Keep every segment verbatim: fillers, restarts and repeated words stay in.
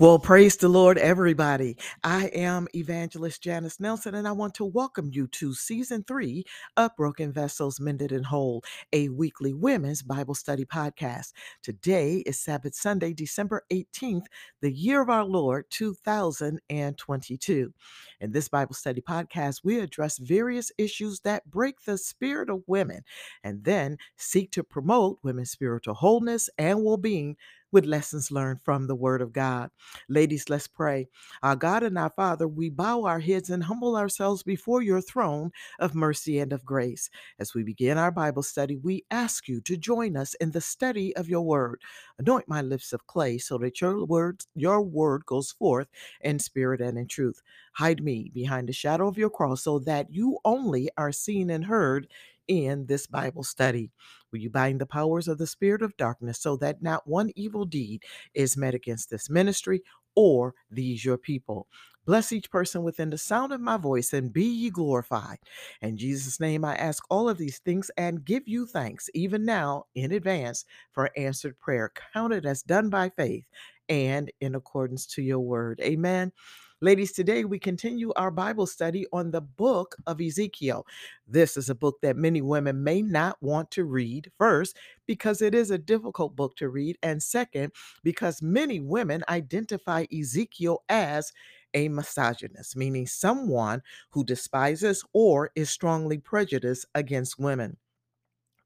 Well, praise the Lord, everybody. I am Evangelist Janice Nelson, and I want to welcome you to Season three of Broken Vessels Mended and Whole, a weekly women's Bible study podcast. Today is Sabbath Sunday, December eighteenth, the year of our Lord, two thousand twenty-two. In this Bible study podcast, we address various issues that break the spirit of women and then seek to promote women's spiritual wholeness and well-being with lessons learned from the Word of God. Ladies, let's pray. Our God and our Father, we bow our heads and humble ourselves before your throne of mercy and of grace. As we begin our Bible study, we ask you to join us in the study of your Word. Anoint my lips of clay so that your word, your word goes forth in spirit and in truth. Hide me behind the shadow of your cross so that you only are seen and heard in this Bible study. Will you bind the powers of the spirit of darkness so that not one evil deed is met against this ministry or these your people? Bless each person within the sound of my voice, and be ye glorified. In Jesus' name, I ask all of these things and give you thanks, even now in advance, for answered prayer, counted as done by faith and in accordance to your word. Amen. Ladies, today we continue our Bible study on the book of Ezekiel. This is a book that many women may not want to read, first, because it is a difficult book to read, and second, because many women identify Ezekiel as a misogynist, meaning someone who despises or is strongly prejudiced against women.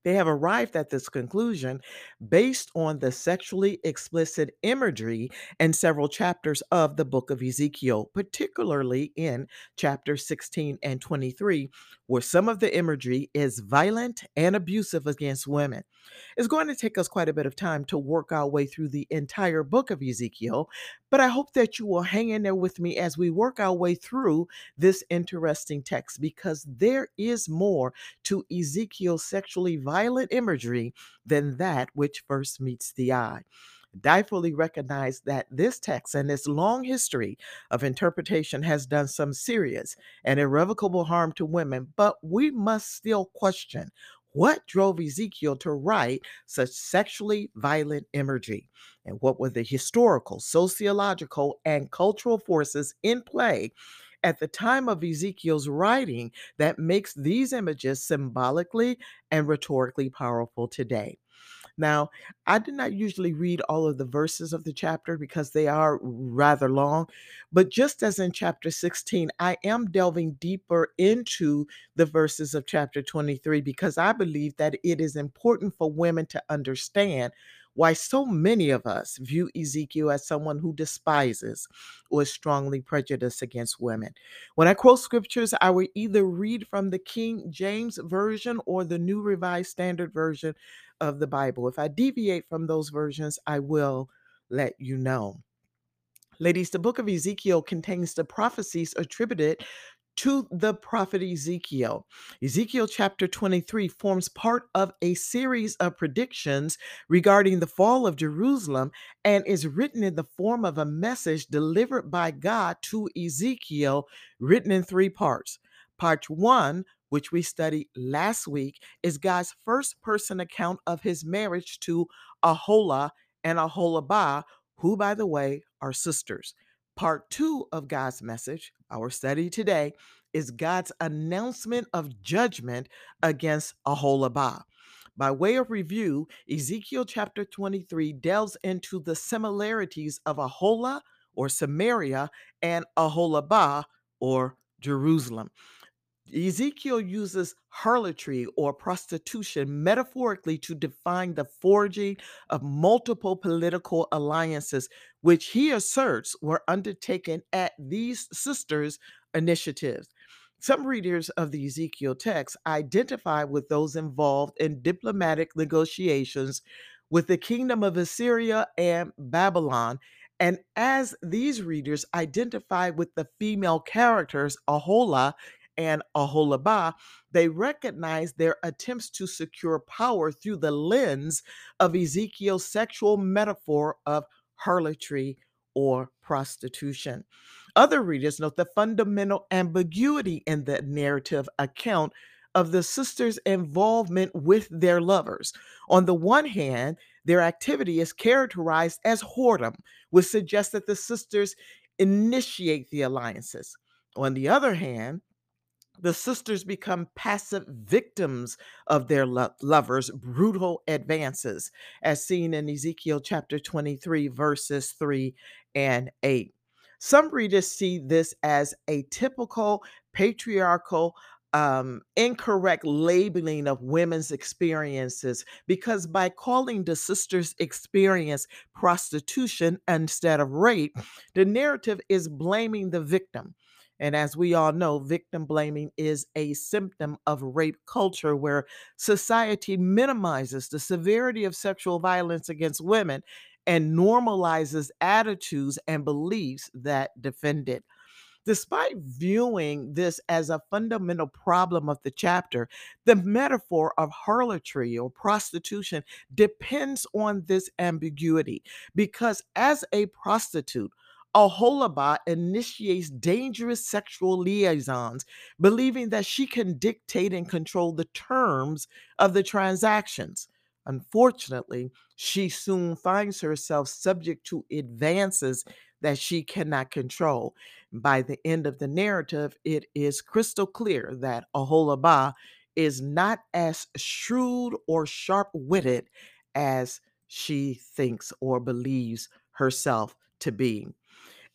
They have arrived at this conclusion based on the sexually explicit imagery in several chapters of the book of Ezekiel, particularly in chapter sixteen and twenty-three, where some of the imagery is violent and abusive against women. It's going to take us quite a bit of time to work our way through the entire book of Ezekiel, but I hope that you will hang in there with me as we work our way through this interesting text, because there is more to Ezekiel's sexually violent violent imagery than that which first meets the eye. I fully recognize that this text and its long history of interpretation has done some serious and irrevocable harm to women, but we must still question what drove Ezekiel to write such sexually violent imagery, and what were the historical, sociological, and cultural forces in play at the time of Ezekiel's writing that makes these images symbolically and rhetorically powerful today. Now, I did not usually read all of the verses of the chapter because they are rather long, but just as in chapter sixteen, I am delving deeper into the verses of chapter twenty-three because I believe that it is important for women to understand why so many of us view Ezekiel as someone who despises or is strongly prejudiced against women. When I quote scriptures, I will either read from the King James Version or the New Revised Standard Version of the Bible. If I deviate from those versions, I will let you know. Ladies, the book of Ezekiel contains the prophecies attributed to the prophet Ezekiel. Ezekiel chapter twenty-three forms part of a series of predictions regarding the fall of Jerusalem and is written in the form of a message delivered by God to Ezekiel, written in three parts. Part one, which we studied last week, is God's first person account of his marriage to Oholah and Oholibah, who, by the way, are sisters. Part two of God's message, our study today, is God's announcement of judgment against Oholibah. By way of review, Ezekiel chapter twenty-three delves into the similarities of Oholah, or Samaria, and Oholibah, or Jerusalem. Ezekiel uses harlotry or prostitution metaphorically to define the forging of multiple political alliances, which he asserts were undertaken at these sisters' initiatives. Some readers of the Ezekiel text identify with those involved in diplomatic negotiations with the kingdom of Assyria and Babylon, and as these readers identify with the female characters Oholah and Oholibah, they recognize their attempts to secure power through the lens of Ezekiel's sexual metaphor of harlotry or prostitution. Other readers note the fundamental ambiguity in the narrative account of the sisters' involvement with their lovers. On the one hand, their activity is characterized as whoredom, would suggest that the sisters initiate the alliances. On the other hand, the sisters become passive victims of their lo- lovers' brutal advances, as seen in Ezekiel chapter twenty-three, verses three and eight. Some readers see this as a typical patriarchal Um, incorrect labeling of women's experiences, because by calling the sisters' experience prostitution instead of rape, the narrative is blaming the victim. And as we all know, victim blaming is a symptom of rape culture, where society minimizes the severity of sexual violence against women and normalizes attitudes and beliefs that defend it. Despite viewing this as a fundamental problem of the chapter, the metaphor of harlotry or prostitution depends on this ambiguity, because as a prostitute, Oholibah initiates dangerous sexual liaisons, believing that she can dictate and control the terms of the transactions. Unfortunately, she soon finds herself subject to advances that she cannot control. By the end of the narrative, it is crystal clear that Oholibah is not as shrewd or sharp-witted as she thinks or believes herself to be.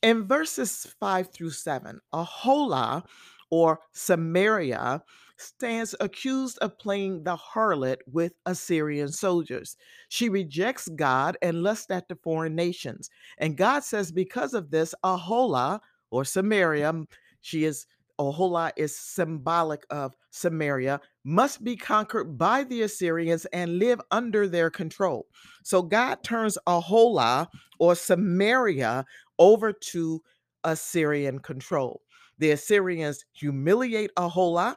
In verses five through seven, Oholah, or Samaria, stands accused of playing the harlot with Assyrian soldiers. She rejects God and lusts after foreign nations. And God says, because of this, Oholah, or Samaria, she is, Oholah is symbolic of Samaria, must be conquered by the Assyrians and live under their control. So God turns Oholah, or Samaria, over to Assyrian control. The Assyrians humiliate Oholah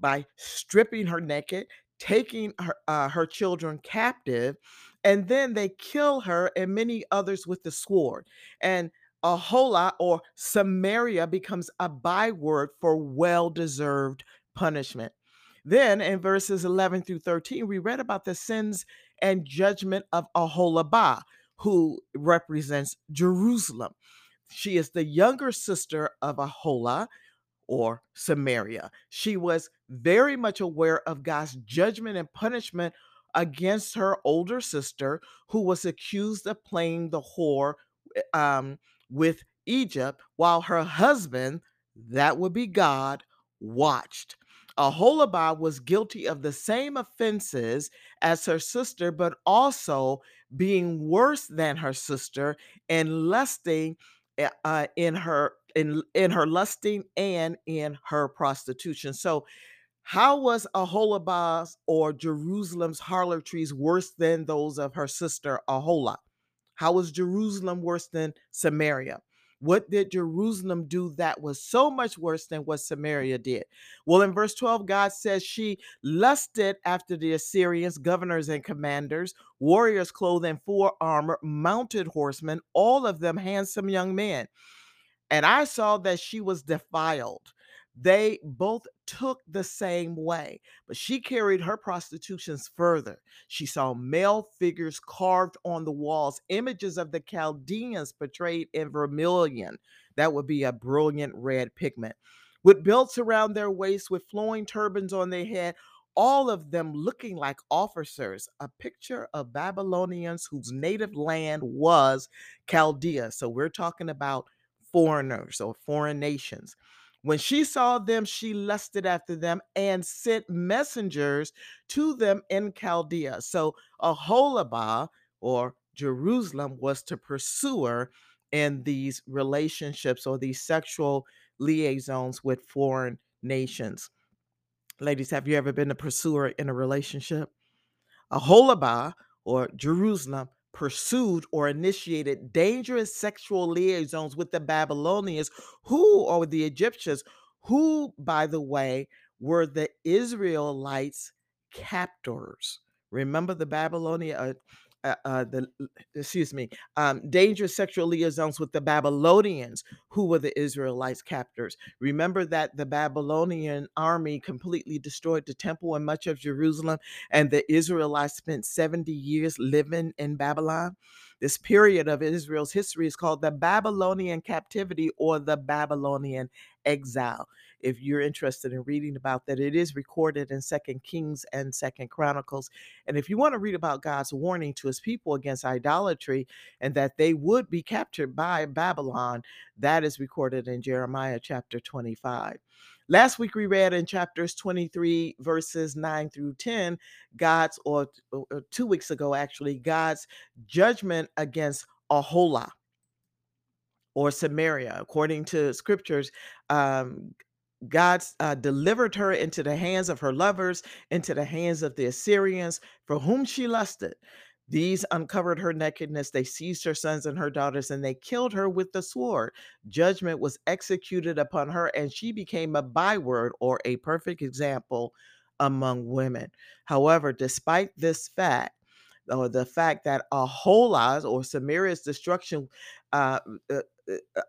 by stripping her naked, taking her, uh, her children captive, and then they kill her and many others with the sword. And Oholah, or Samaria, becomes a byword for well-deserved punishment. Then in verses eleven through thirteen, we read about the sins and judgment of Oholibah, who represents Jerusalem. She is the younger sister of Oholah, or Samaria. She was very much aware of God's judgment and punishment against her older sister, who was accused of playing the whore um, with Egypt, while her husband, that would be God, watched. Oholibah was guilty of the same offenses as her sister, but also being worse than her sister and lusting uh, in her In, in her lusting and in her prostitution. So how was Oholibah's, or Jerusalem's, harlotries worse than those of her sister Oholah? How was Jerusalem worse than Samaria? What did Jerusalem do that was so much worse than what Samaria did? Well, in verse twelve, God says she lusted after the Assyrians, governors and commanders, warriors clothed in full armor, mounted horsemen, all of them handsome young men. And I saw that she was defiled. They both took the same way, but she carried her prostitutions further. She saw male figures carved on the walls, images of the Chaldeans portrayed in vermilion. That would be a brilliant red pigment. With belts around their waists, with flowing turbans on their head, all of them looking like officers, a picture of Babylonians whose native land was Chaldea. So we're talking about foreigners or foreign nations. When she saw them, she lusted after them and sent messengers to them in Chaldea. So Oholibah, or Jerusalem, was to pursue her in these relationships or these sexual liaisons with foreign nations. Ladies, have you ever been a pursuer in a relationship? Oholibah, or Jerusalem, pursued or initiated dangerous sexual liaisons with the Babylonians, who, or the Egyptians, who, by the way, were the Israelites' captors. Remember the Babylonian, uh, uh, the excuse me, um, dangerous sexual liaisons with the Babylonians, who were the Israelites' captors. Remember that the Babylonian army completely destroyed the temple and much of Jerusalem, and the Israelites spent seventy years living in Babylon. This period of Israel's history is called the Babylonian captivity or the Babylonian exile. If you're interested in reading about that, it is recorded in Second Kings and Second Chronicles. And if you want to read about God's warning to his people against idolatry and that they would be captured by Babylon, that is recorded in Jeremiah chapter twenty-five. Last week we read in chapters twenty-three, verses nine through ten, God's, or, or two weeks ago actually, God's judgment against Oholah or Samaria. According to scriptures, um, God uh, delivered her into the hands of her lovers, into the hands of the Assyrians, for whom she lusted. These uncovered her nakedness. They seized her sons and her daughters, and they killed her with the sword. Judgment was executed upon her, and she became a byword or a perfect example among women. However, despite this fact, or the fact that Oholah's or Samaria's destruction, uh, uh,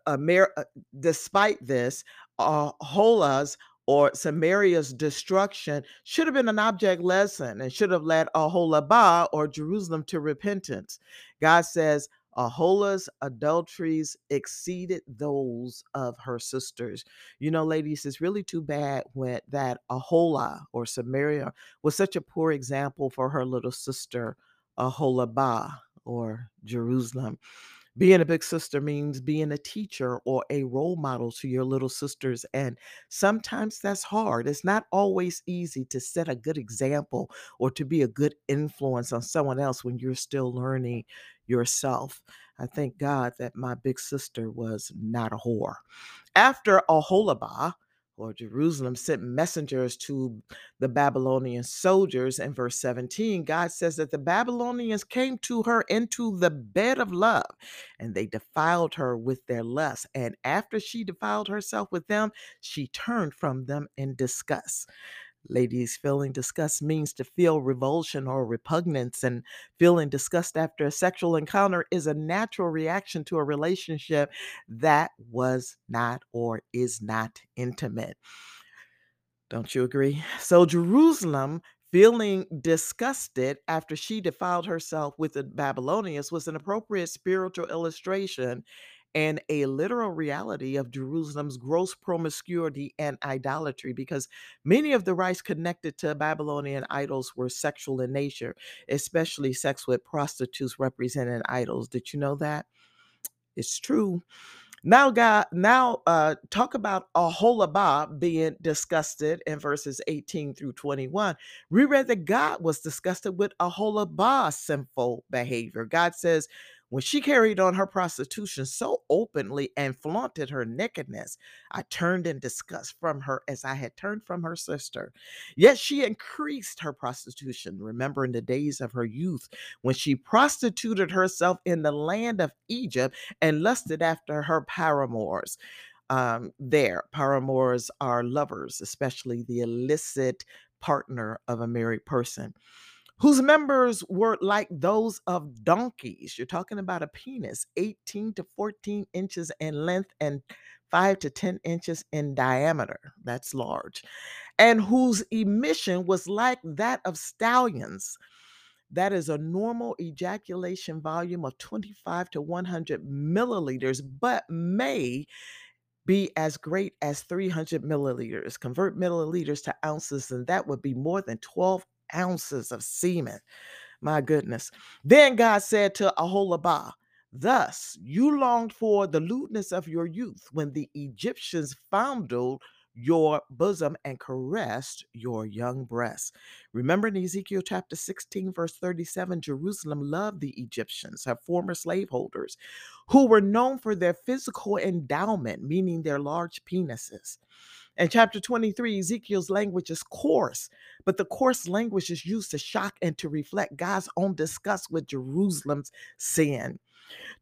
uh, uh, despite this, Oholah's or Samaria's destruction should have been an object lesson and should have led Oholibah or Jerusalem to repentance. God says, Oholah's adulteries exceeded those of her sisters. You know, ladies, it's really too bad when that Oholah or Samaria was such a poor example for her little sister, Oholibah or Jerusalem. Being a big sister means being a teacher or a role model to your little sisters. And sometimes that's hard. It's not always easy to set a good example or to be a good influence on someone else when you're still learning yourself. I thank God that my big sister was not a whore. After Oholibah, or Jerusalem, sent messengers to the Babylonian soldiers. In verse seventeen, God says that the Babylonians came to her into the bed of love, and they defiled her with their lust. And after she defiled herself with them, she turned from them in disgust. Ladies, feeling disgust means to feel revulsion or repugnance, and feeling disgust after a sexual encounter is a natural reaction to a relationship that was not or is not intimate. Don't you agree? So Jerusalem, feeling disgusted after she defiled herself with the Babylonians, was an appropriate spiritual illustration and a literal reality of Jerusalem's gross promiscuity and idolatry, because many of the rites connected to Babylonian idols were sexual in nature, especially sex with prostitutes representing idols. Did you know that? It's true. Now, God, now uh, talk about Oholibah being disgusted in verses eighteen through twenty-one. We read that God was disgusted with Oholibah's sinful behavior. God says, when she carried on her prostitution so openly and flaunted her nakedness, I turned in disgust from her as I had turned from her sister. Yet she increased her prostitution, remembering the days of her youth when she prostituted herself in the land of Egypt and lusted after her paramours. Um, there, paramours are lovers, especially the illicit partner of a married person, whose members were like those of donkeys. You're talking about a penis, eighteen to fourteen inches in length and five to ten inches in diameter. That's large. And whose emission was like that of stallions. That is a normal ejaculation volume of twenty-five to one hundred milliliters, but may be as great as three hundred milliliters. Convert milliliters to ounces, and that would be more than twelve ounces of semen. My goodness. Then God said to Oholibah, thus you longed for the lewdness of your youth when the Egyptians fondled your bosom and caressed your young breasts. Remember in Ezekiel chapter sixteen, verse thirty-seven, Jerusalem loved the Egyptians, her former slaveholders, who were known for their physical endowment, meaning their large penises. In chapter twenty-three, Ezekiel's language is coarse, but the coarse language is used to shock and to reflect God's own disgust with Jerusalem's sin.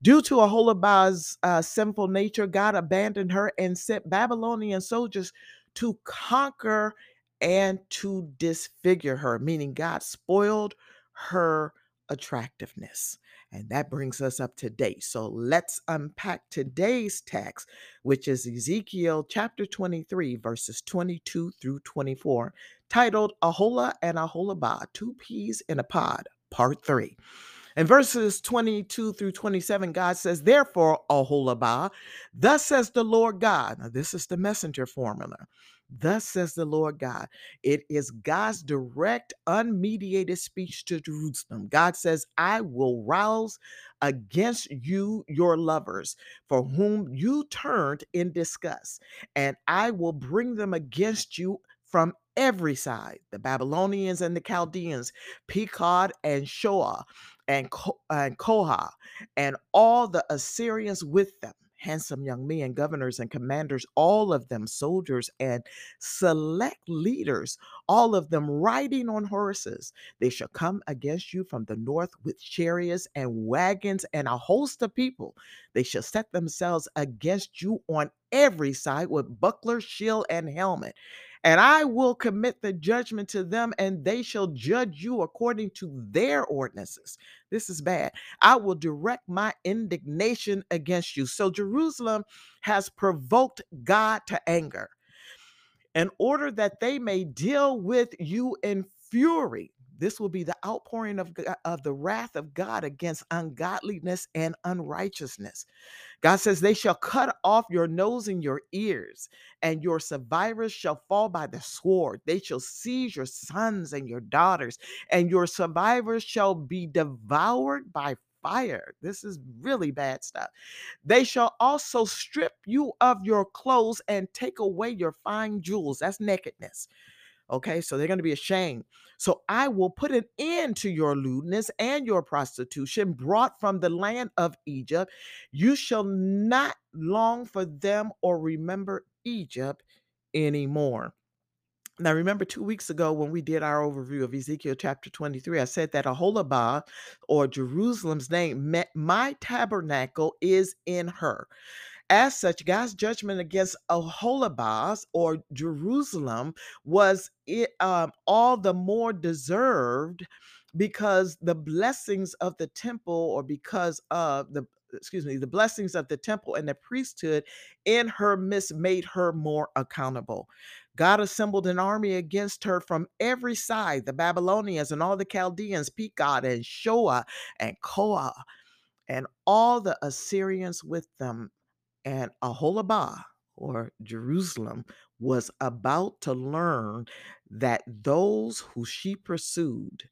Due to Oholibah's uh, sinful nature, God abandoned her and sent Babylonian soldiers to conquer and to disfigure her, meaning God spoiled her attractiveness. And that brings us up to date. So let's unpack today's text, which is Ezekiel chapter twenty-three, verses twenty-two through twenty-four, titled Oholah and Oholibah, Two Peas in a Pod, Part three. In verses twenty-two through twenty-seven, God says, therefore, Oholibah, thus says the Lord God. Now, this is the messenger formula. Thus says the Lord God. It is God's direct, unmediated speech to Jerusalem. God says, I will rouse against you your lovers, for whom you turned in disgust, and I will bring them against you from every side, the Babylonians and the Chaldeans, Pekod and Shoah and Koha, and all the Assyrians with them. Handsome young men, governors and commanders, all of them soldiers and select leaders, all of them riding on horses. They shall come against you from the north with chariots and wagons and a host of people. They shall set themselves against you on every side with buckler, shield, and helmet. And I will commit the judgment to them, and they shall judge you according to their ordinances. This is bad. I will direct my indignation against you. So Jerusalem has provoked God to anger in order that they may deal with you in fury. This will be the outpouring of, of the wrath of God against ungodliness and unrighteousness. God says, they shall cut off your nose and your ears, and your survivors shall fall by the sword. They shall seize your sons and your daughters, and your survivors shall be devoured by fire. This is really bad stuff. They shall also strip you of your clothes and take away your fine jewels. That's nakedness. Okay, so they're going to be ashamed. So I will put an end to your lewdness and your prostitution brought from the land of Egypt. You shall not long for them or remember Egypt anymore. Now, remember two weeks ago when we did our overview of Ezekiel chapter twenty-three, I said that Oholibah, or Jerusalem's name, meant my tabernacle is in her. As such, God's judgment against Oholibah, or Jerusalem, was it, um, all the more deserved because the blessings of the temple, or because of the, excuse me, the blessings of the temple and the priesthood in her midst made her more accountable. God assembled an army against her from every side, the Babylonians and all the Chaldeans, Pekod and Shoah and Koah, and all the Assyrians with them. And Oholibah, or Jerusalem, was about to learn that those who she pursued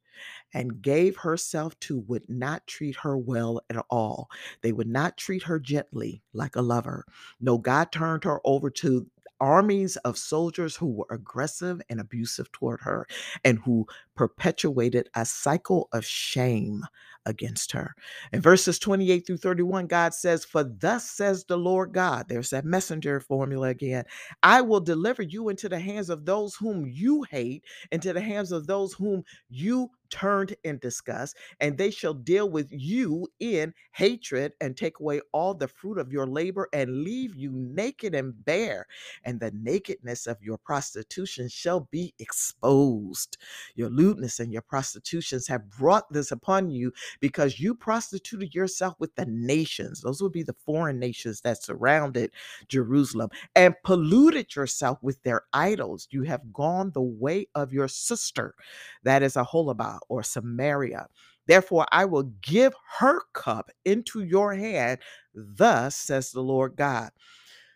and gave herself to would not treat her well at all. They would not treat her gently like a lover. No, God turned her over to armies of soldiers who were aggressive and abusive toward her and who perpetuated a cycle of shame against her. In verses twenty-eight through thirty-one, God says, for thus says the Lord God, there's that messenger formula again, I will deliver you into the hands of those whom you hate, into the hands of those whom you turned in disgust, and they shall deal with you in hatred and take away all the fruit of your labor and leave you naked and bare, and the nakedness of your prostitution shall be exposed. Your lewdness and your prostitutions have brought this upon you because you prostituted yourself with the nations. Those would be the foreign nations that surrounded Jerusalem, and polluted yourself with their idols. You have gone the way of your sister, that is Oholibah, or Samaria. Therefore, I will give her cup into your hand, thus says the Lord God.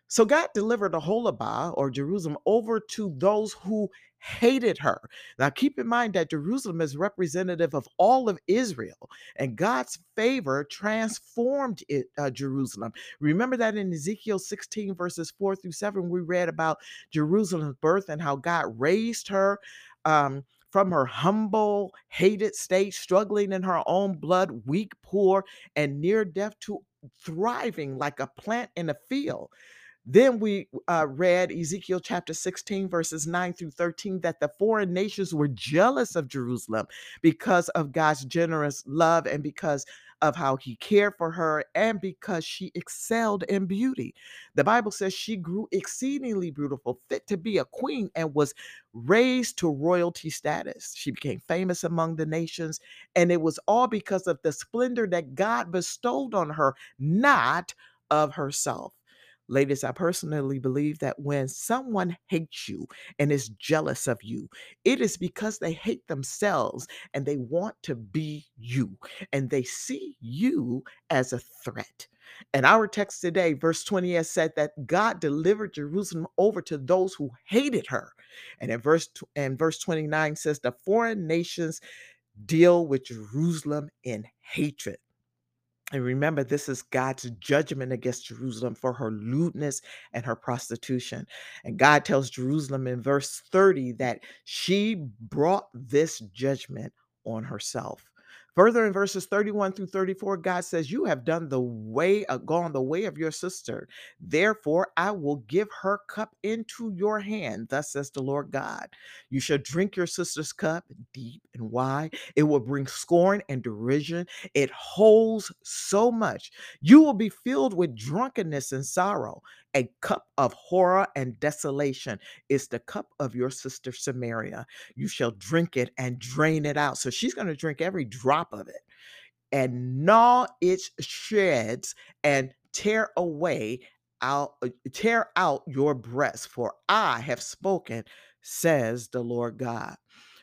So God delivered Oholibah, or Jerusalem, over to those who hated her. Now, keep in mind that Jerusalem is representative of all of Israel, and God's favor transformed it, uh, Jerusalem. Remember that in Ezekiel sixteen, verses four through seven, we read about Jerusalem's birth and how God raised her um, from her humble, hated state, struggling in her own blood, weak, poor, and near death, to thriving like a plant in a field. Then we uh, read Ezekiel chapter sixteen, verses nine through thirteen, that the foreign nations were jealous of Jerusalem because of God's generous love and because of how he cared for her and because she excelled in beauty. The Bible says she grew exceedingly beautiful, fit to be a queen, and was raised to royalty status. She became famous among the nations, and it was all because of the splendor that God bestowed on her, not of herself. Ladies, I personally believe that when someone hates you and is jealous of you, it is because they hate themselves and they want to be you, and they see you as a threat. And our text today, verse twenty, has said that God delivered Jerusalem over to those who hated her. And in verse and verse twenty-nine says the foreign nations deal with Jerusalem in hatred. And remember, this is God's judgment against Jerusalem for her lewdness and her prostitution. And God tells Jerusalem in verse thirty that she brought this judgment on herself. Further, in verses thirty-one through thirty-four, God says, "You have done the way, uh, gone the way of your sister. Therefore, I will give her cup into your hand. Thus says the Lord God. You shall drink your sister's cup deep and wide. It will bring scorn and derision. It holds so much. You will be filled with drunkenness and sorrow. A cup of horror and desolation is the cup of your sister Samaria. You shall drink it and drain it out." So she's going to drink every drop of it and gnaw its shreds and tear away, out, tear out your breasts. For I have spoken, says the Lord God.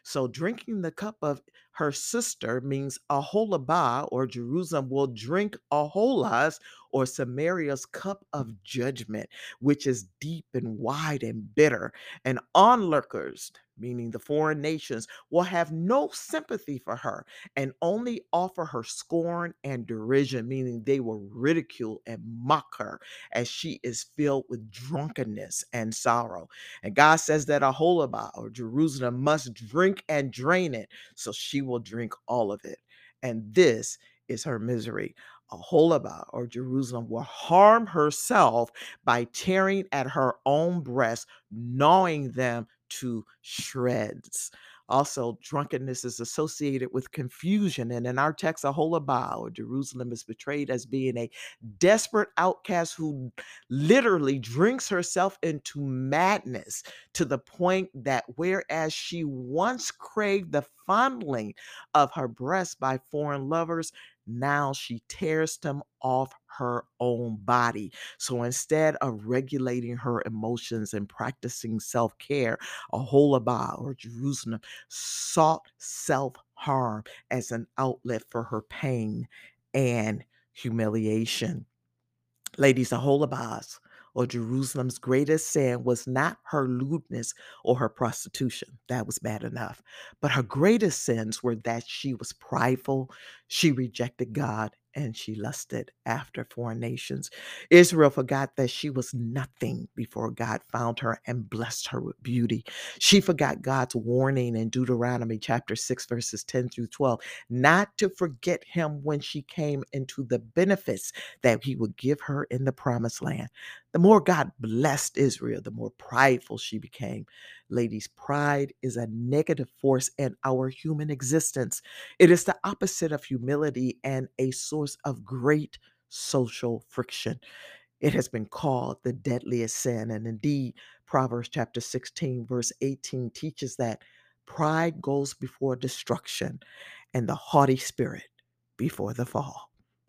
So drinking the cup of her sister means Oholibah, or Jerusalem, will drink Oholah's, or Samaria's, cup of judgment, which is deep and wide and bitter. And onlookers, meaning the foreign nations, will have no sympathy for her and only offer her scorn and derision, meaning they will ridicule and mock her as she is filled with drunkenness and sorrow. And God says that Oholibah, or Jerusalem, must drink and drain it, so she will drink all of it. And this is her misery. Oholibah, or Jerusalem, will harm herself by tearing at her own breasts, gnawing them to shreds. Also, drunkenness is associated with confusion. And in our text, Oholibah, or Jerusalem, is portrayed as being a desperate outcast who literally drinks herself into madness, to the point that whereas she once craved the fondling of her breasts by foreign lovers, now she tears them off her own body. So instead of regulating her emotions and practicing self-care, Oholibah, or Jerusalem, sought self-harm as an outlet for her pain and humiliation. Ladies, Oholibah's, or Jerusalem's, greatest sin was not her lewdness or her prostitution. That was bad enough. But her greatest sins were that she was prideful, she rejected God, and she lusted after foreign nations. Israel forgot that she was nothing before God found her and blessed her with beauty. She forgot God's warning in Deuteronomy chapter six, verses ten through twelve, not to forget him when she came into the benefits that he would give her in the promised land. The more God blessed Israel, the more prideful she became. Ladies, pride is a negative force in our human existence. It is the opposite of humility and a source of great social friction. It has been called the deadliest sin. And indeed, Proverbs chapter sixteen, verse eighteen teaches that pride goes before destruction and the haughty spirit before the fall.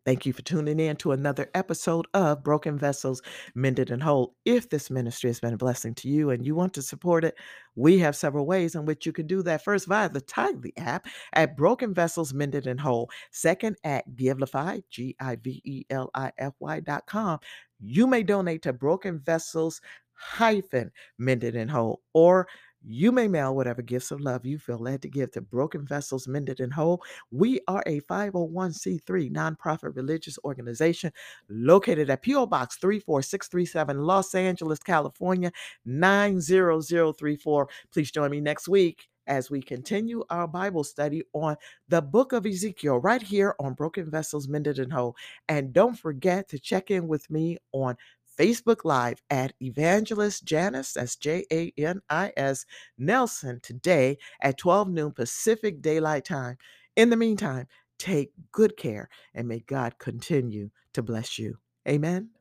Thank you for tuning in to another episode of Broken Vessels Mended and Whole. If this ministry has been a blessing to you and you want to support it, we have several ways in which you can do that. First, via the Tidy app at Broken Vessels Mended and Whole. Second, at Givelify, G I V E L I F Y dot com. You may donate to Broken Vessels hyphen Mended and Whole, or you may mail whatever gifts of love you feel led to give to Broken Vessels Mended and Whole. We are a five oh one c three nonprofit religious organization located at P O Box three four six three seven, Los Angeles, California, nine zero zero three four. Please join me next week as we continue our Bible study on the book of Ezekiel right here on Broken Vessels Mended and Whole. And don't forget to check in with me on Facebook Live at Evangelist Janice, that's J A N I S, Nelson, today at twelve noon Pacific Daylight Time. In the meantime, take good care and may God continue to bless you. Amen.